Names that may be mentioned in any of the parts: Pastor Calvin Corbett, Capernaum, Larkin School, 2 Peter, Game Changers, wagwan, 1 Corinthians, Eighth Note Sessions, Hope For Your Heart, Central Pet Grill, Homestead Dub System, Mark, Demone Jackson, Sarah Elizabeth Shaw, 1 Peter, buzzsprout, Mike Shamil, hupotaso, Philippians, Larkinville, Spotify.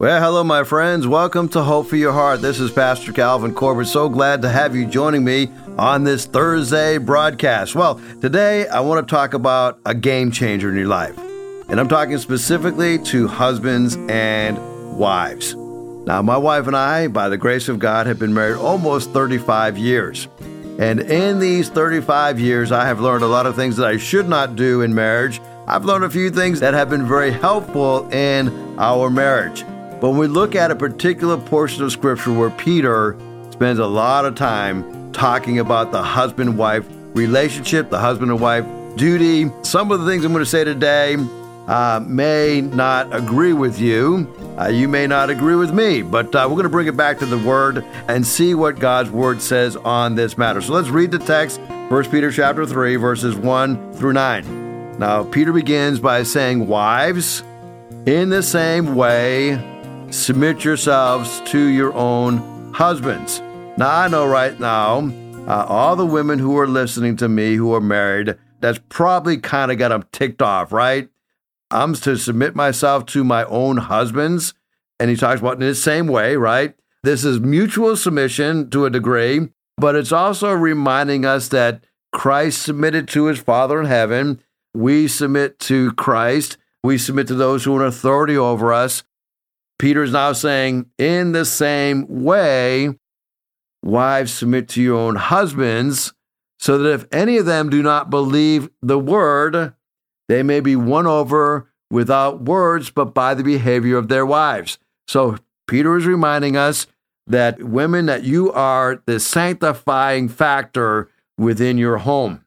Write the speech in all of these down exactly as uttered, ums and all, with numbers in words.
Well, hello, my friends. Welcome to Hope For Your Heart. This is Pastor Calvin Corbett. So glad to have you joining me on this Thursday broadcast. Well, today I want to talk about a game changer in your life. And I'm talking specifically to husbands and wives. Now, my wife and I, by the grace of God, have been married almost thirty-five years. And in these thirty-five years, I have learned a lot of things that I should not do in marriage. I've learned a few things that have been very helpful in our marriage. But when we look at a particular portion of Scripture where Peter spends a lot of time talking about the husband-wife relationship, the husband and wife duty, some of the things I'm going to say today uh, may not agree with you. Uh, you may not agree with me, but uh, we're going to bring it back to the Word and see what God's Word says on this matter. So let's read the text, First Peter chapter three, verses one through nine. Now, Peter begins by saying, "Wives, in the same way, submit yourselves to your own husbands." Now, I know right now, uh, all the women who are listening to me who are married, that's probably kind of got them ticked off, right? I'm to submit myself to my own husbands. And he talks about in the same way, right? This is mutual submission to a degree, but it's also reminding us that Christ submitted to his Father in heaven. We submit to Christ. We submit to those who are in authority over us. Peter is now saying, in the same way, wives, submit to your own husbands, so that if any of them do not believe the word, they may be won over without words, but by the behavior of their wives. So Peter is reminding us that women, that you are the sanctifying factor within your home.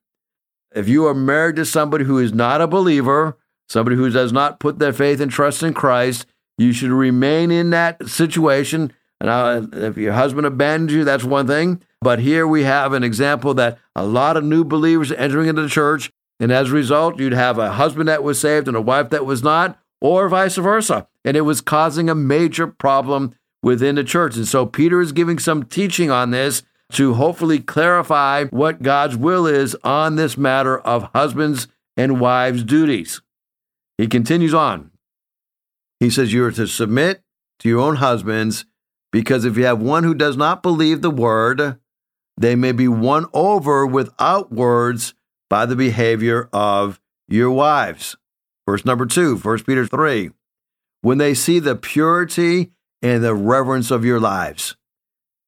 If you are married to somebody who is not a believer, somebody who does not put their faith and trust in Christ, you should remain in that situation. And if your husband abandons you, that's one thing. But here we have an example that a lot of new believers entering into the church, and as a result, you'd have a husband that was saved and a wife that was not, or vice versa. And it was causing a major problem within the church. And so Peter is giving some teaching on this to hopefully clarify what God's will is on this matter of husbands and wives' duties. He continues on. He says, you are to submit to your own husbands, because if you have one who does not believe the word, they may be won over without words by the behavior of your wives. Verse number two, First Peter three, when they see the purity and the reverence of your lives.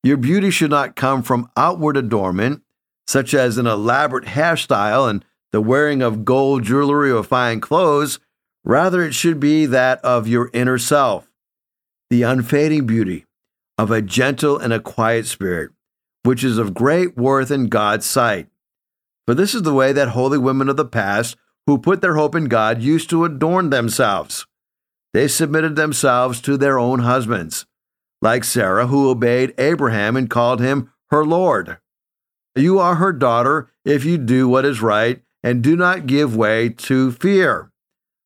Your beauty should not come from outward adornment, such as an elaborate hairstyle and the wearing of gold jewelry or fine clothes. Rather, it should be that of your inner self, the unfading beauty of a gentle and a quiet spirit, which is of great worth in God's sight. For this is the way that holy women of the past, who put their hope in God, used to adorn themselves. They submitted themselves to their own husbands, like Sarah, who obeyed Abraham and called him her Lord. You are her daughter if you do what is right and do not give way to fear.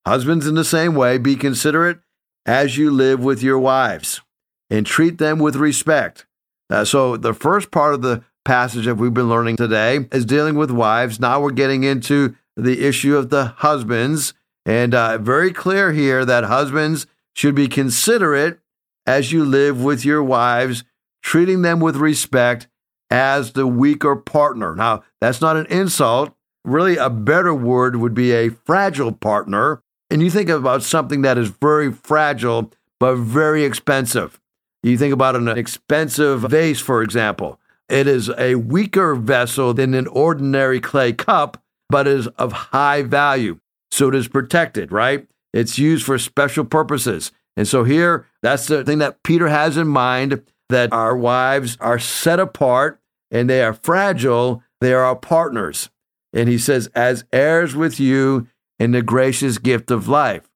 Husbands, in the same way, be considerate as you live with your wives and treat them with respect. Uh, so the first part of the passage that we've been learning today is dealing with wives. Now we're getting into the issue of the husbands. And uh, very clear here that husbands should be considerate as you live with your wives, treating them with respect as the weaker partner. Now, that's not an insult. Really, a better word would be a fragile partner. And you think about something that is very fragile, but very expensive. You think about an expensive vase, for example. It is a weaker vessel than an ordinary clay cup, but is of high value. So it is protected, right? It's used for special purposes. And so here, that's the thing that Peter has in mind, that our wives are set apart and they are fragile. They are our partners. And he says, as heirs with you, in the gracious gift of life.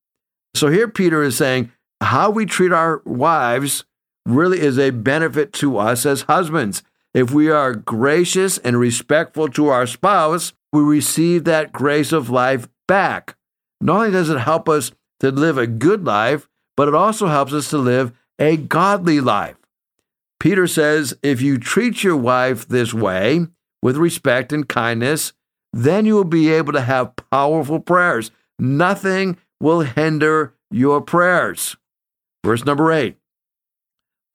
So here Peter is saying how we treat our wives really is a benefit to us as husbands. If we are gracious and respectful to our spouse, we receive that grace of life back. Not only does it help us to live a good life, but it also helps us to live a godly life. Peter says, if you treat your wife this way, with respect and kindness, then you will be able to have powerful prayers. Nothing will hinder your prayers. Verse number eight,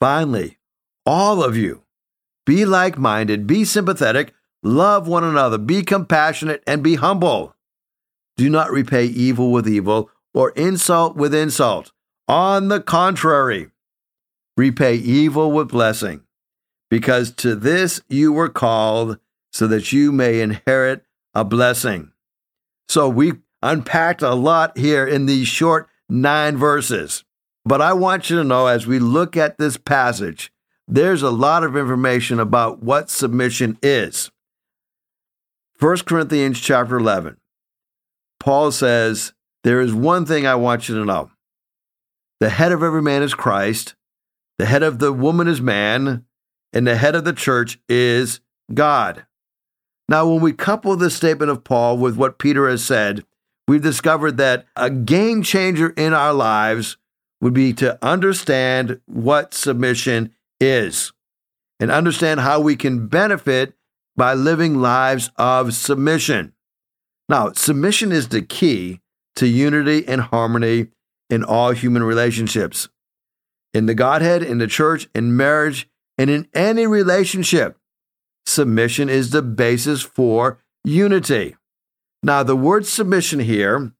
finally, all of you, be like-minded, be sympathetic, love one another, be compassionate, and be humble. Do not repay evil with evil or insult with insult. On the contrary, repay evil with blessing, because to this you were called, so that you may inherit a blessing. So we unpacked a lot here in these short nine verses. But I want you to know, as we look at this passage, there's a lot of information about what submission is. First Corinthians chapter eleven, Paul says, there is one thing I want you to know. The head of every man is Christ, the head of the woman is man, and the head of the church is God. Now, when we couple this statement of Paul with what Peter has said, we've discovered that a game changer in our lives would be to understand what submission is and understand how we can benefit by living lives of submission. Now, submission is the key to unity and harmony in all human relationships, in the Godhead, in the church, in marriage, and in any relationship. Submission is the basis for unity. Now, the word submission here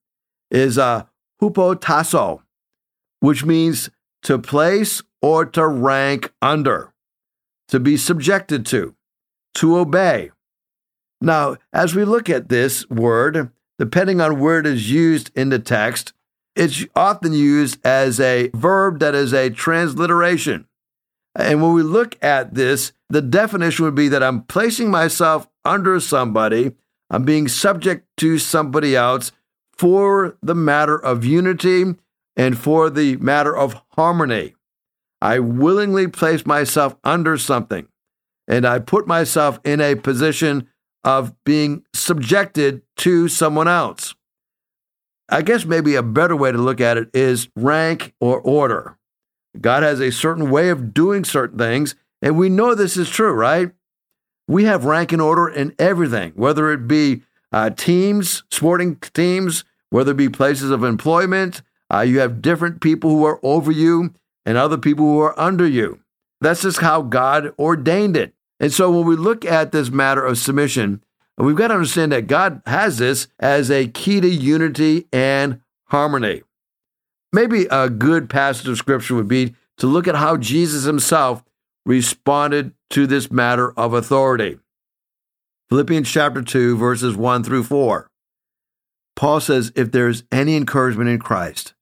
is a hupotaso, which means to place or to rank under, to be subjected to, to obey. Now, as we look at this word, depending on where it is used in the text, it's often used as a verb that is a transliteration. And when we look at this, the definition would be that I'm placing myself under somebody, I'm being subject to somebody else for the matter of unity and for the matter of harmony. I willingly place myself under something, and I put myself in a position of being subjected to someone else. I guess maybe a better way to look at it is rank or order. God has a certain way of doing certain things, and we know this is true, right? We have rank and order in everything, whether it be uh, teams, sporting teams, whether it be places of employment. Uh, you have different people who are over you and other people who are under you. That's just how God ordained it. And so when we look at this matter of submission, we've got to understand that God has this as a key to unity and harmony. Maybe a good passage of Scripture would be to look at how Jesus himself responded to this matter of authority. Philippians chapter two, verses one through four. Paul says, if there is any encouragement in Christ,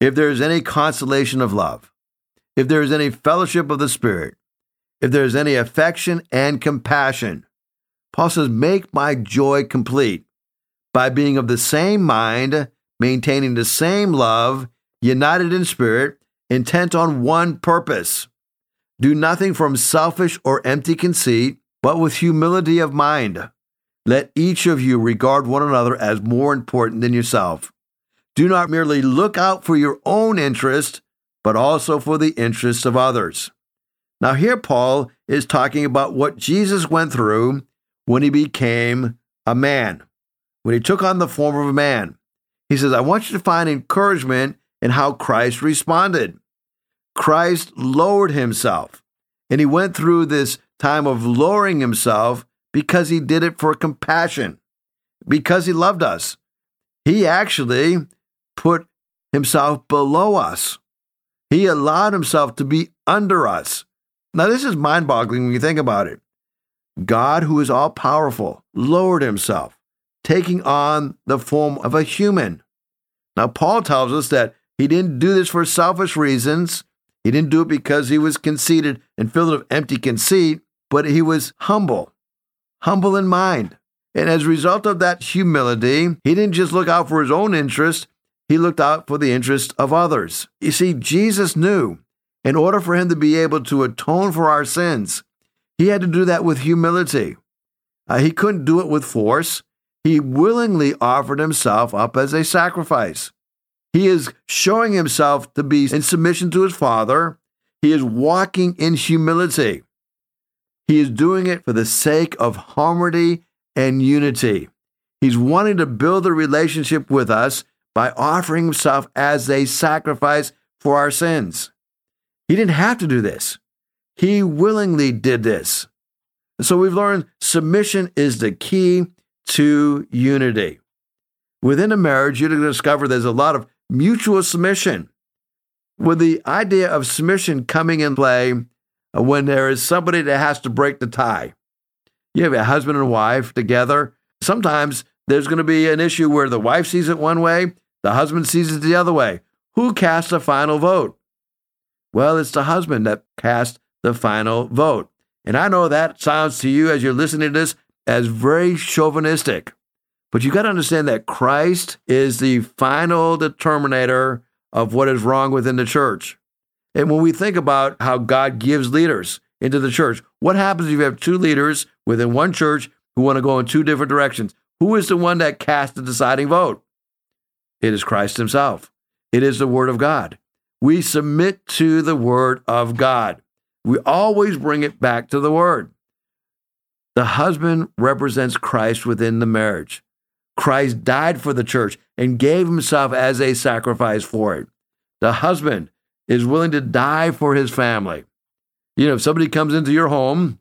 if there is any consolation of love, if there is any fellowship of the Spirit, if there is any affection and compassion, Paul says, make my joy complete by being of the same mind, maintaining the same love, united in spirit, intent on one purpose. Do nothing from selfish or empty conceit, but with humility of mind. Let each of you regard one another as more important than yourself. Do not merely look out for your own interest, but also for the interests of others. Now here Paul is talking about what Jesus went through when he became a man, when he took on the form of a man. He says, I want you to find encouragement in how Christ responded. Christ lowered himself, and he went through this time of lowering himself because he did it for compassion, because he loved us. He actually put himself below us. He allowed himself to be under us. Now, this is mind-boggling when you think about it. God, who is all-powerful, lowered himself, taking on the form of a human. Now, Paul tells us that he didn't do this for selfish reasons. He didn't do it because he was conceited and filled with empty conceit, but he was humble, humble in mind. And as a result of that humility, he didn't just look out for his own interest. He looked out for the interest of others. You see, Jesus knew in order for him to be able to atone for our sins, he had to do that with humility. Uh, he couldn't do it with force. He willingly offered himself up as a sacrifice. He is showing himself to be in submission to his Father. He is walking in humility. He is doing it for the sake of harmony and unity. He's wanting to build a relationship with us by offering himself as a sacrifice for our sins. He didn't have to do this. He willingly did this. And so we've learned submission is the key to unity. Within a marriage, you're going to discover there's a lot of mutual submission, with the idea of submission coming in play when there is somebody that has to break the tie. You have a husband and wife together. Sometimes there's going to be an issue where the wife sees it one way, the husband sees it the other way. Who casts the final vote? Well, it's the husband that casts the final vote. And I know that sounds to you as you're listening to this as very chauvinistic. But you've got to understand that Christ is the final determinator of what is wrong within the church. And when we think about how God gives leaders into the church, what happens if you have two leaders within one church who want to go in two different directions? Who is the one that casts the deciding vote? It is Christ himself. It is the Word of God. We submit to the Word of God. We always bring it back to the Word. The husband represents Christ within the marriage. Christ died for the church and gave himself as a sacrifice for it. The husband is willing to die for his family. You know, if somebody comes into your home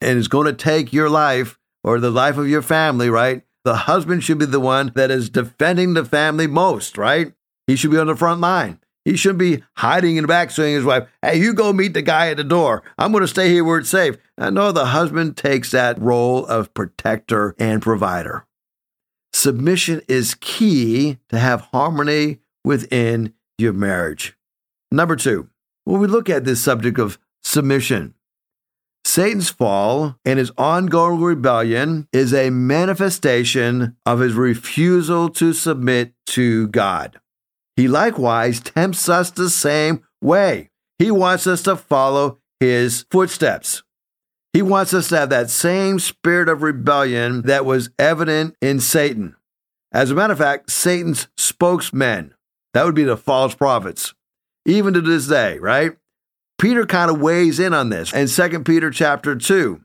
and is going to take your life or the life of your family, right? The husband should be the one that is defending the family most, right? He should be on the front line. He shouldn't be hiding in the back saying to his wife, hey, you go meet the guy at the door. I'm going to stay here where it's safe. I know the husband takes that role of protector and provider. Submission is key to have harmony within your marriage. Number two, when we look at this subject of submission, Satan's fall and his ongoing rebellion is a manifestation of his refusal to submit to God. He likewise tempts us the same way. He wants us to follow his footsteps. He wants us to have that same spirit of rebellion that was evident in Satan. As a matter of fact, Satan's spokesmen, that would be the false prophets, even to this day, right? Peter kind of weighs in on this in Second Peter chapter two.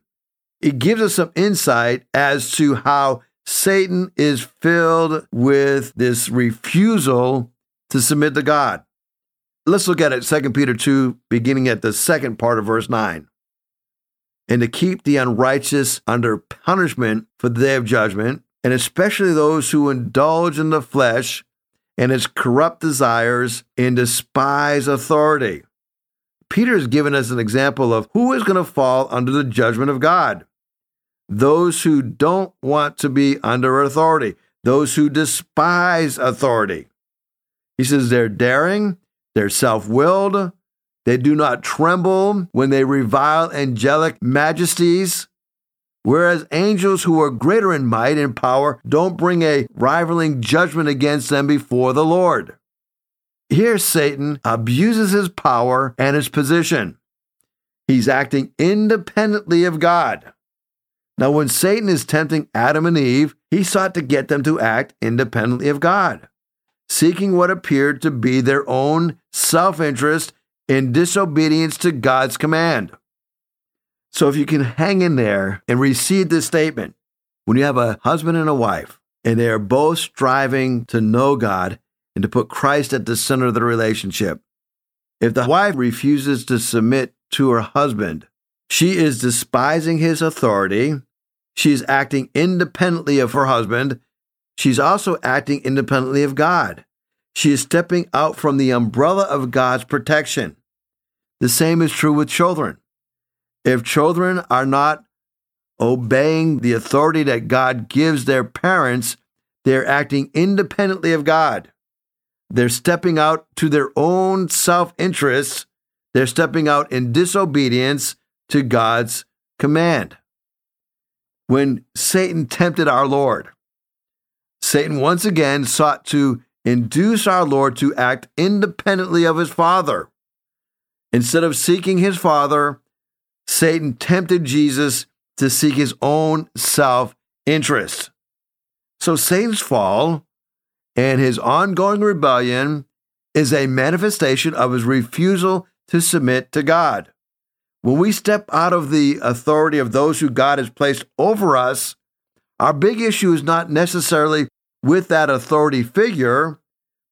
It gives us some insight as to how Satan is filled with this refusal to submit to God. Let's look at it, Second Peter two, beginning at the second part of verse nine. And to keep the unrighteous under punishment for the day of judgment, and especially those who indulge in the flesh and its corrupt desires and despise authority. Peter has given us an example of who is going to fall under the judgment of God. Those who don't want to be under authority, those who despise authority. He says they're daring, they're self-willed, they do not tremble when they revile angelic majesties, whereas angels who are greater in might and power don't bring a rivaling judgment against them before the Lord. Here Satan abuses his power and his position. He's acting independently of God. Now when Satan is tempting Adam and Eve, he sought to get them to act independently of God, seeking what appeared to be their own self-interest in disobedience to God's command. So if you can hang in there and receive this statement, when you have a husband and a wife, and they are both striving to know God and to put Christ at the center of the relationship, if the wife refuses to submit to her husband, she is despising his authority, she is acting independently of her husband, she's also acting independently of God. She is stepping out from the umbrella of God's protection. The same is true with children. If children are not obeying the authority that God gives their parents, they're acting independently of God. They're stepping out to their own self-interests. They're stepping out in disobedience to God's command. When Satan tempted our Lord, Satan once again sought to induce our Lord to act independently of his Father. Instead of seeking his Father, Satan tempted Jesus to seek his own self-interest. So Satan's fall and his ongoing rebellion is a manifestation of his refusal to submit to God. When we step out of the authority of those who God has placed over us, our big issue is not necessarily with that authority figure,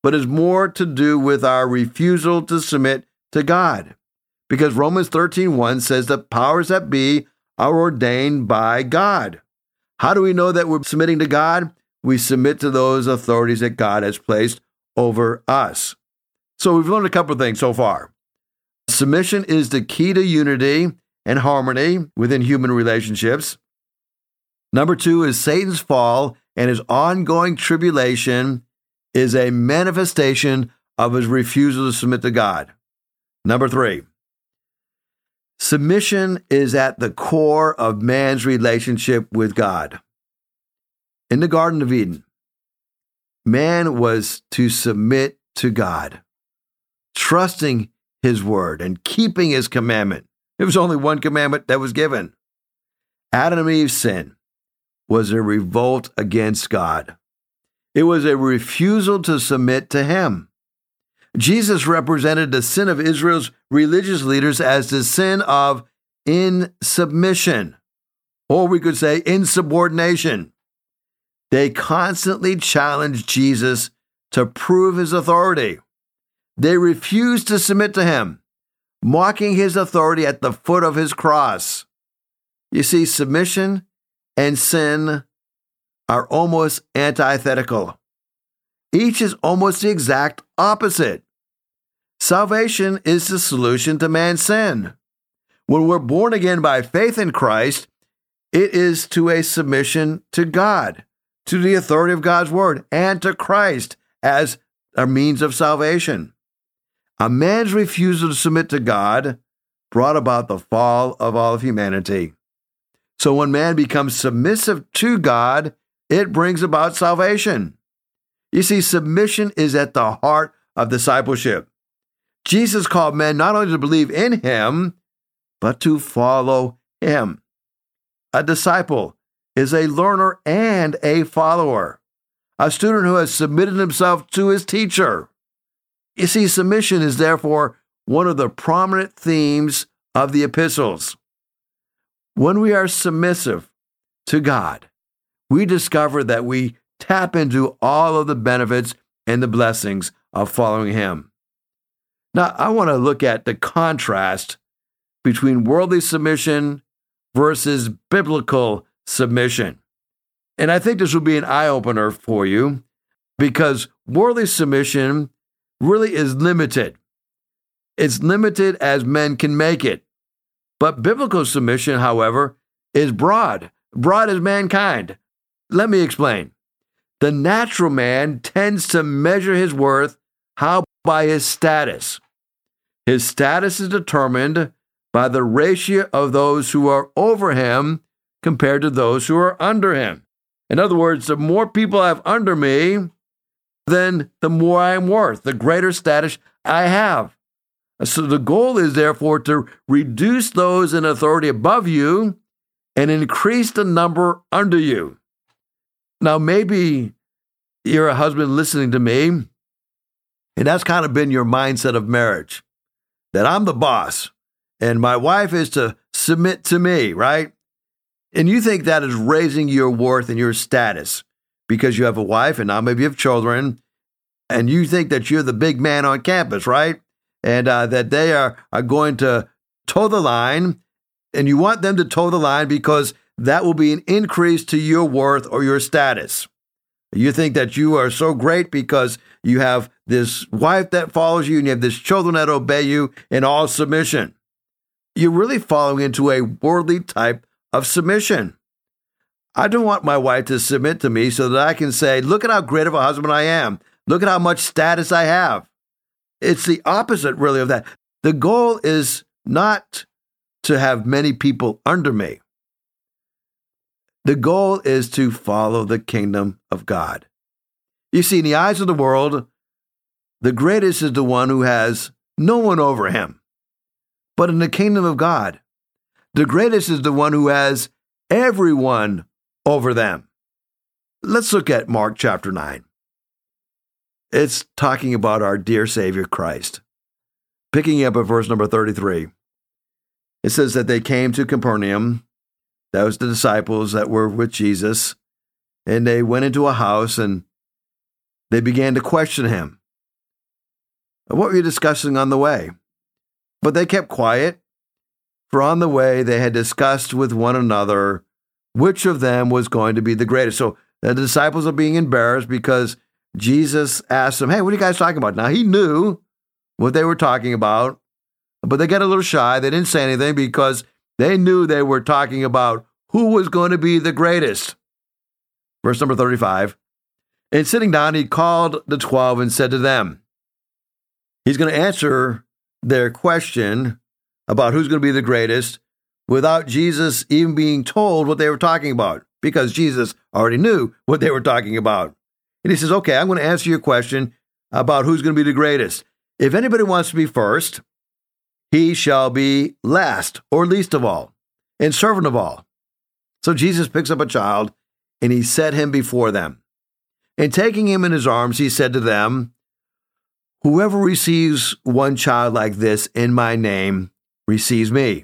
but is more to do with our refusal to submit to God. Because Romans thirteen one says the powers that be are ordained by God. How do we know that we're submitting to God? We submit to those authorities that God has placed over us. So we've learned a couple of things so far. Submission is the key to unity and harmony within human relationships. Number two is Satan's fall and his ongoing tribulation is a manifestation of his refusal to submit to God. Number three, submission is at the core of man's relationship with God. In the Garden of Eden, man was to submit to God, trusting his word and keeping his commandment. There was only one commandment that was given. Adam and Eve's sin was a revolt against God. It was a refusal to submit to him. Jesus represented the sin of Israel's religious leaders as the sin of insubmission, or we could say insubordination. They constantly challenged Jesus to prove his authority. They refused to submit to him, mocking his authority at the foot of his cross. You see, submission and sin are almost antithetical. Each is almost the exact opposite. Salvation is the solution to man's sin. When we're born again by faith in Christ, it is to a submission to God, to the authority of God's word, and to Christ as a means of salvation. A man's refusal to submit to God brought about the fall of all of humanity. So when man becomes submissive to God, it brings about salvation. You see, submission is at the heart of discipleship. Jesus called men not only to believe in him, but to follow him. A disciple is a learner and a follower, a student who has submitted himself to his teacher. You see, submission is therefore one of the prominent themes of the epistles. When we are submissive to God, we discover that we tap into all of the benefits and the blessings of following him. Now, I want to look at the contrast between worldly submission versus biblical submission. And I think this will be an eye-opener for you because worldly submission really is limited. It's limited as men can make it. But biblical submission, however, is broad, broad as mankind. Let me explain. The natural man tends to measure his worth, how? By his status. His status is determined by the ratio of those who are over him compared to those who are under him. In other words, the more people I have under me, then the more I am worth, the greater status I have. So the goal is therefore to reduce those in authority above you and increase the number under you. Now, maybe you're a husband listening to me, and that's kind of been your mindset of marriage, that I'm the boss and my wife is to submit to me, right? And you think that is raising your worth and your status because you have a wife and now maybe you have children, and you think that you're the big man on campus, right? And uh, that they are, are going to toe the line, and you want them to toe the line because that will be an increase to your worth or your status. You think that you are so great because you have this wife that follows you and you have this children that obey you in all submission. You're really falling into a worldly type of submission. I don't want my wife to submit to me so that I can say, look at how great of a husband I am. Look at how much status I have. It's the opposite, really, of that. The goal is not to have many people under me. The goal is to follow the kingdom of God. You see, in the eyes of the world, the greatest is the one who has no one over him. But in the kingdom of God, the greatest is the one who has everyone over them. Let's look at Mark chapter nine. It's talking about our dear Savior Christ. Picking up at verse number thirty-three, it says that they came to Capernaum. That was the disciples that were with Jesus. And they went into a house and they began to question him. what were you discussing on the way? But they kept quiet, for on the way they had discussed with one another which of them was going to be the greatest. So the disciples are being embarrassed because Jesus asked them, hey, what are you guys talking about? Now, he knew what they were talking about, but they got a little shy. They didn't say anything because they knew they were talking about who was going to be the greatest. Verse number thirty-five, and sitting down, he called the twelve and said to them, he's going to answer their question about who's going to be the greatest without Jesus even being told what they were talking about, because Jesus already knew what they were talking about. And he says, okay, I'm going to answer your question about who's going to be the greatest. If anybody wants to be first, he shall be last or least of all and servant of all. So Jesus picks up a child and he set him before them. And taking him in his arms, he said to them, whoever receives one child like this in my name receives me.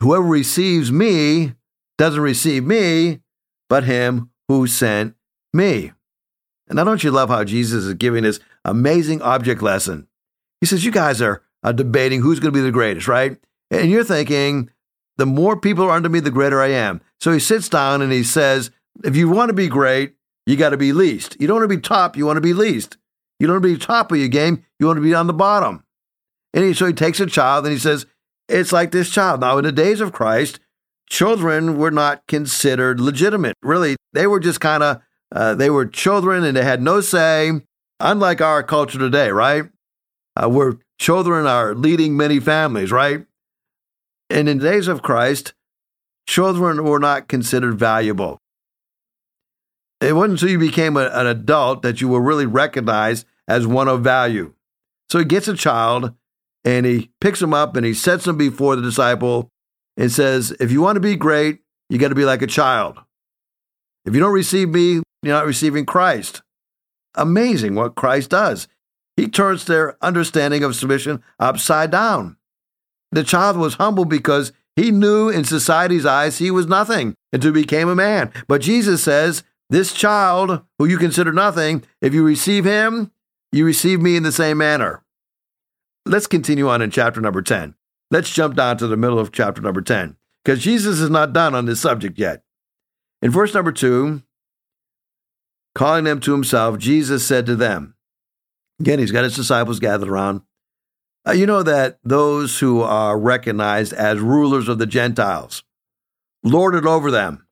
Whoever receives me doesn't receive me, but him who sent me. And now, don't you love how Jesus is giving this amazing object lesson? He says, you guys are uh, debating who's going to be the greatest, right? And you're thinking, the more people are under me, the greater I am. So he sits down and he says, if you want to be great, you got to be least. You don't want to be top, you want to be least. You don't want to be top of your game, you want to be on the bottom. And he, so he takes a child and he says, it's like this child. Now, in the days of Christ, children were not considered legitimate. Really, they were just kind of, uh, they were children and they had no say, unlike our culture today, right? Uh, where children are leading many families, right? And in the days of Christ, children were not considered valuable. It wasn't until you became a, an adult that you were really recognized as one of value. So he gets a child and he picks him up and he sets him before the disciple and says, if you want to be great, you got to be like a child. If you don't receive me, you're not receiving Christ. Amazing what Christ does. He turns their understanding of submission upside down. The child was humble because he knew in society's eyes he was nothing until he became a man. But Jesus says, this child, who you consider nothing, if you receive him, you receive me in the same manner. Let's continue on in chapter number ten. Let's jump down to the middle of chapter number ten, because Jesus is not done on this subject yet. In verse number two, calling them to himself, Jesus said to them, again, he's got his disciples gathered around, uh, you know that those who are recognized as rulers of the Gentiles lord it over them,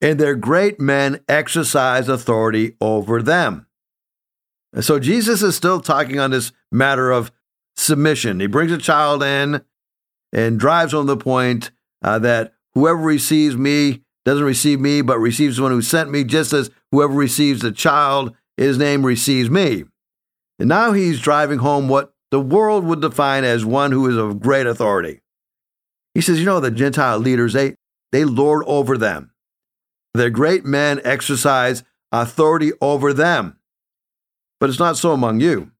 and their great men exercise authority over them. And so Jesus is still talking on this matter of submission. He brings a child in and drives home the point uh, that whoever receives me doesn't receive me, but receives the one who sent me, just as whoever receives the child, his name receives me. And now he's driving home what the world would define as one who is of great authority. He says, you know, the Gentile leaders, they, they lord over them. Their great men exercise authority over them. But it's not so among you.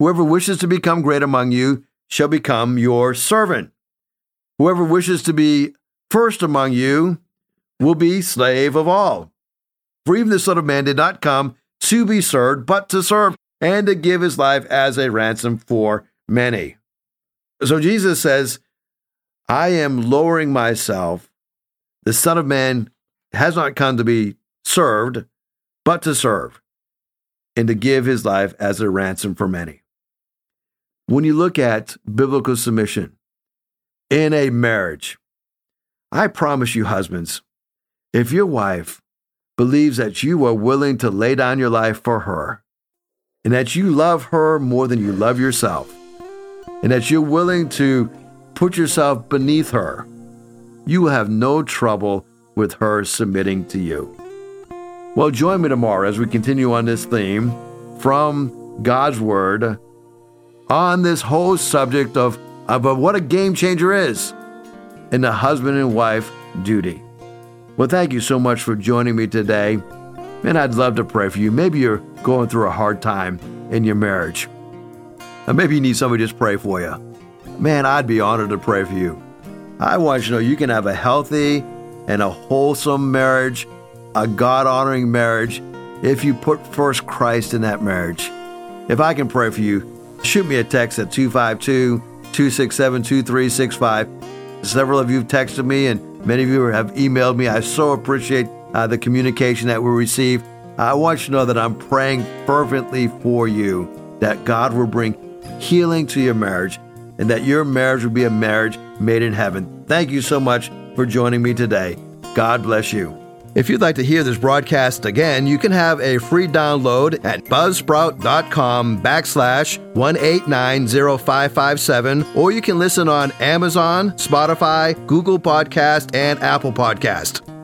Whoever wishes to become great among you shall become your servant. Whoever wishes to be first among you will be slave of all. For even the Son of Man did not come to be served, but to serve and to give his life as a ransom for many. So Jesus says, I am lowering myself. The Son of Man has not come to be served, but to serve and to give his life as a ransom for many. When you look at biblical submission in a marriage, I promise you, husbands, if your wife believes that you are willing to lay down your life for her and that you love her more than you love yourself and that you're willing to put yourself beneath her, you will have no trouble with her submitting to you. Well, join me tomorrow as we continue on this theme from God's Word on this whole subject of, of what a game changer is in the husband and wife duty. Well, thank you so much for joining me today, and I'd love to pray for you. Maybe you're going through a hard time in your marriage, or maybe you need somebody to just pray for you. Man, I'd be honored to pray for you. I want you to know you can have a healthy and a wholesome marriage, a God-honoring marriage, if you put first Christ in that marriage. If I can pray for you, shoot me a text at two five two, two six seven, two three six five. Several of you have texted me and many of you have emailed me. I so appreciate uh, the communication that we receive. I want you to know that I'm praying fervently for you, that God will bring healing to your marriage and that your marriage will be a marriage made in heaven. Thank you so much for joining me today. God bless you. If you'd like to hear this broadcast again, you can have a free download at buzzsprout.com backslash one eight nine zero five five seven, or you can listen on Amazon, Spotify, Google Podcast, and Apple Podcast.